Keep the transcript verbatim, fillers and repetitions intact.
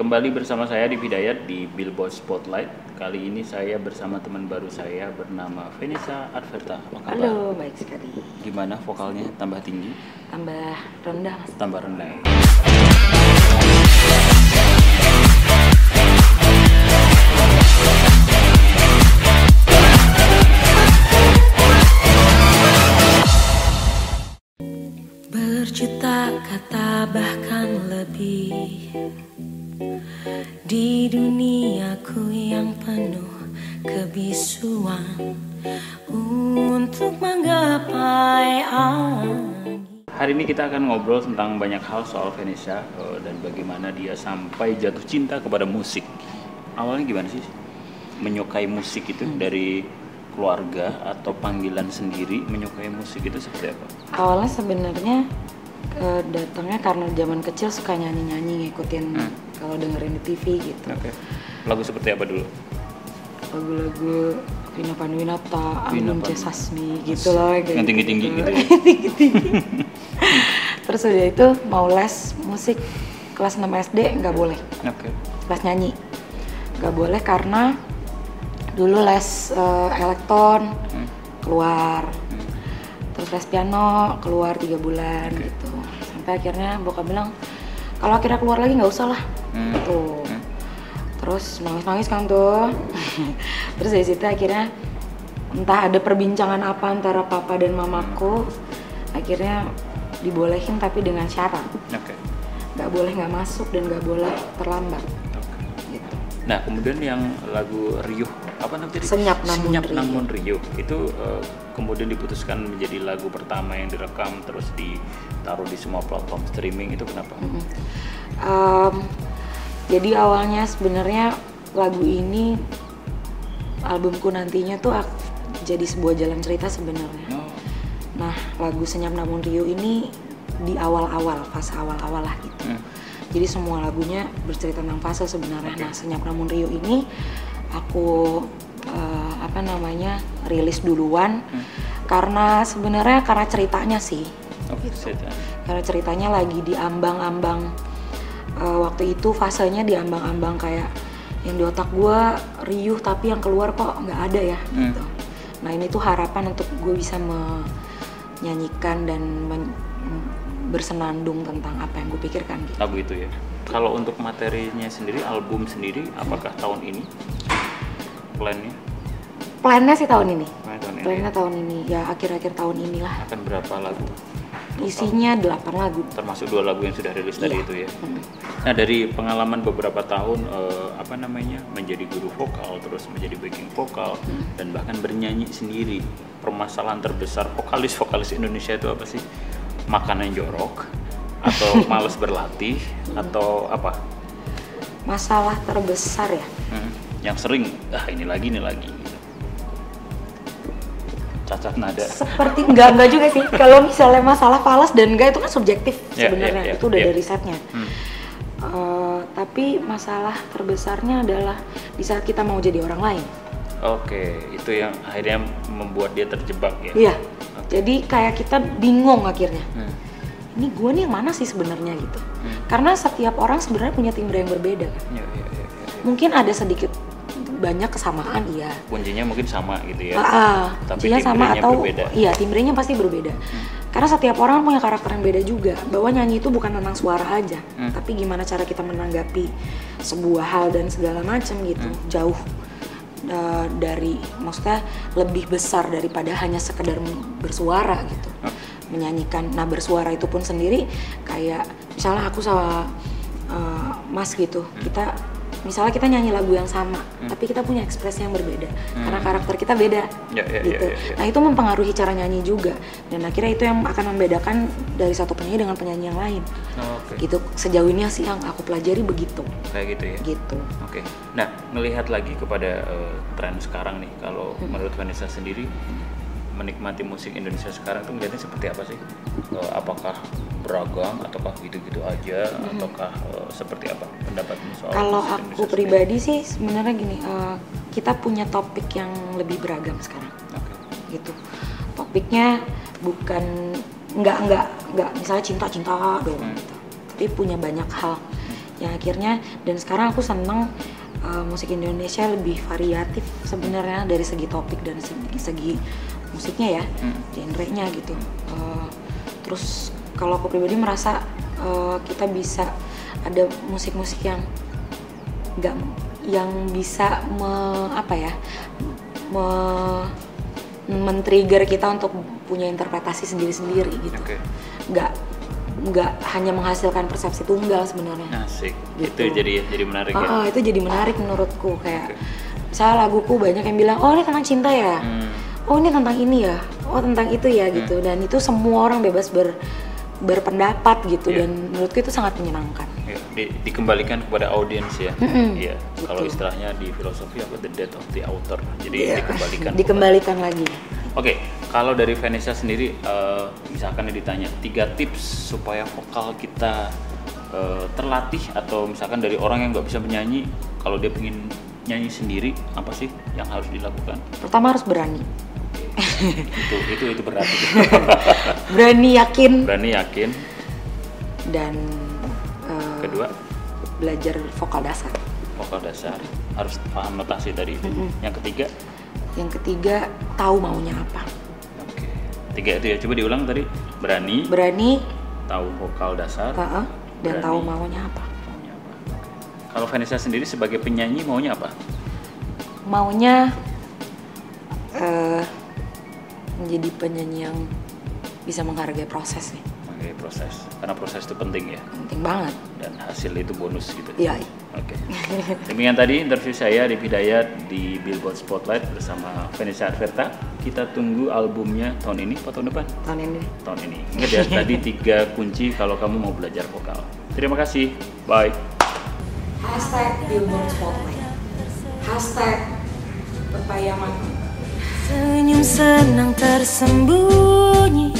kembali bersama saya di Hidayat di Billboard Spotlight. Kali ini saya bersama teman baru saya bernama Venisa Adverta. Apa kabar? Halo, baik sekali. Gimana vokalnya? Tambah tinggi? Tambah rendah, Mas. Tambah rendah. Berjuta kata bahkan lebih di duniaku yang penuh kebisuan untuk menggapai awan. Hari ini kita akan ngobrol tentang banyak hal soal Venisa dan bagaimana dia sampai jatuh cinta kepada musik. Awalnya gimana sih menyukai musik itu? hmm. Dari keluarga atau panggilan sendiri menyukai musik itu seperti apa? Awalnya sebenarnya e, datangnya karena zaman kecil suka nyanyi-nyanyi, ngikutin hmm. kalau dengerin di T V gitu. Oke. Okay. Lagu seperti apa dulu? Lagu-lagu Vina Panduwinata, Anggun C. Sasmi gitu loh. Yang tinggi-tinggi gitu. Tinggi-tinggi. Terus udah itu mau les musik kelas enam S D nggak boleh. Oke. Okay. Les nyanyi nggak boleh karena dulu les uh, elektron hmm. keluar, hmm. terus les piano keluar tiga bulan. Okay. Gitu sampai akhirnya bokap bilang kalau akhirnya keluar lagi nggak usah lah. hmm. Gitu. hmm. Terus nangis-nangis kan tuh. Terus dari situ akhirnya entah ada perbincangan apa antara papa dan mamaku, akhirnya dibolehin tapi dengan syarat nggak okay. boleh nggak masuk dan nggak boleh terlambat. Okay. Gitu. Nah kemudian yang lagu Riuh, apa namanya? Senyap Namun Senyap Riuh. Namun Riuh itu uh, kemudian diputuskan menjadi lagu pertama yang direkam terus ditaruh di semua platform streaming, itu kenapa? Mm-hmm. um, jadi awalnya sebenarnya lagu ini albumku nantinya tuh jadi sebuah jalan cerita sebenarnya. Oh. Nah lagu Senyap Namun Riuh ini di awal-awal, fase awal-awal lah gitu. Mm. Jadi semua lagunya bercerita tentang fase sebenarnya. Okay. Nah Senyap Namun Riuh ini aku uh, apa namanya rilis duluan hmm. karena sebenarnya karena ceritanya sih. Okay, gitu. Cerita. Karena ceritanya lagi diambang-ambang uh, waktu itu fasenya diambang-ambang kayak yang di otak gue riuh tapi yang keluar kok nggak ada ya. Hmm. Gitu. Nah ini tuh harapan untuk gue bisa menyanyikan dan men- bersenandung tentang apa yang gue pikirkan. Gitu. Lagu itu ya. Kalau untuk materinya sendiri, album sendiri, apakah hmm. tahun ini? Plannya? Plannya sih tahun ini. Plannya tahun ini. Plannya tahun ini. Ya akhir-akhir tahun inilah. Akan berapa lagu? Isinya delapan lagu. Termasuk dua lagu yang sudah rilis iya. tadi itu ya. Hmm. Nah dari pengalaman beberapa tahun eh, apa namanya menjadi guru vokal, terus menjadi backing vokal hmm. dan bahkan bernyanyi sendiri. Permasalahan terbesar vokalis-vokalis Indonesia itu apa sih? Makanan jorok atau malas berlatih hmm. atau apa? Masalah terbesar ya. Hmm. Yang sering, ah ini lagi, ini lagi cacat nada. Seperti enggak, enggak juga sih. Kalau misalnya masalah falas dan enggak itu kan subjektif yeah, sebenarnya, yeah, yeah, itu udah yeah. dari risetnya. hmm. uh, Tapi masalah terbesarnya adalah di saat kita mau jadi orang lain. Oke, okay, itu yang akhirnya membuat dia terjebak ya? Iya, yeah. okay. Jadi kayak kita bingung akhirnya. hmm. Ini gue nih yang mana sih sebenarnya gitu. hmm. Karena setiap orang sebenarnya punya timbre yang berbeda kan? yeah, yeah, yeah, yeah. Mungkin ada sedikit banyak kesamaan, iya. Kuncinya mungkin sama gitu ya. Heeh. Kuncinya sama atau berbeda. Iya, timbrenya pasti berbeda. Hmm. Karena setiap orang punya karakter yang beda juga. Bahwa nyanyi itu bukan tentang suara aja, hmm. tapi gimana cara kita menanggapi sebuah hal dan segala macam gitu. Hmm. Jauh uh, dari maksudnya lebih besar daripada hanya sekedar bersuara gitu. Hmm. Menyanyikan. Nah, bersuara itu pun sendiri kayak misalnya aku sama uh, Mas gitu. Hmm. Kita misalnya kita nyanyi lagu yang sama, hmm. tapi kita punya ekspresi yang berbeda hmm. karena karakter kita beda, ya, ya, gitu. Ya, ya, ya. Nah itu mempengaruhi cara nyanyi juga, dan akhirnya itu yang akan membedakan dari satu penyanyi dengan penyanyi yang lain. Oh, okay. Gitu sejauh ini sih yang aku pelajari begitu. Kayak gitu ya. Gitu. Oke. Okay. Nah melihat lagi kepada uh, tren sekarang nih, kalau hmm. menurut Vanessa sendiri menikmati musik Indonesia sekarang tuh melihatnya seperti apa sih? Uh, apakah beragam ataukah gitu-gitu aja hmm. ataukah uh, seperti apa pendapatmu soal? Kalau aku Indonesia pribadi sendiri? Sih sebenarnya gini, uh, kita punya topik yang lebih beragam sekarang. Okay. Gitu. Topiknya bukan nggak nggak nggak misalnya cinta-cinta dong, hmm. gitu. Tapi punya banyak hal hmm. yang akhirnya, dan sekarang aku seneng uh, musik Indonesia lebih variatif sebenarnya dari segi topik dan segi, segi musiknya ya, hmm. genre-nya gitu. Uh, terus kalau aku pribadi merasa uh, kita bisa ada musik-musik yang nggak, yang bisa me, apa ya, me, men-trigger kita untuk punya interpretasi sendiri-sendiri gitu. Okay. Nggak nggak hanya menghasilkan persepsi tunggal sebenarnya. Asik. Gitu. Itu jadi jadi menarik. Oh, ya? Oh, itu jadi menarik menurutku, kayak okay. misalnya laguku banyak yang bilang, oh ini tentang cinta ya, hmm. oh ini tentang ini ya, oh tentang itu ya, hmm. gitu. Dan itu semua orang bebas ber berpendapat gitu, yeah. dan menurutku itu sangat menyenangkan. Yeah. Di, dikembalikan kepada audiens ya. Mm-hmm. yeah. gitu. Kalau istilahnya di filosofi apa, the death of the author. Jadi yeah. dikembalikan. dikembalikan kepada. lagi. Oke, okay. Kalau dari Venisa sendiri, uh, misalkan ditanya tiga tips supaya vokal kita uh, terlatih, atau misalkan dari orang yang nggak bisa menyanyi, kalau dia pengen nyanyi sendiri, apa sih yang harus dilakukan? Pertama harus berani. itu itu itu berat. Berani, yakin. Berani, yakin. Dan uh, kedua, belajar vokal dasar. Vokal dasar harus paham notasi tadi itu. Mm-hmm. Yang ketiga? Yang ketiga tahu maunya apa. Oke. Tiga itu ya. Coba diulang tadi. Berani. Berani. Tahu vokal dasar. Uh-uh. Dan berani, tahu maunya apa. Maunya apa. Kalau Venisa sendiri sebagai penyanyi maunya apa? Maunya uh, menjadi penyanyi yang bisa menghargai proses nih. Menghargai proses, karena proses itu penting ya? Penting banget. Dan hasil itu bonus gitu? Iya. Oke. Okay. Demikian tadi interview saya di Hidayat di Billboard Spotlight bersama Venisa Adverta. Kita tunggu albumnya tahun ini atau tahun depan? Tahun ini. Tahun ini. Ingat ya, tadi tiga kunci kalau kamu mau belajar vokal. Terima kasih, bye. Hashtag Billboard Spotlight. Hashtag Pepayaman. Senyum senang tersembunyi.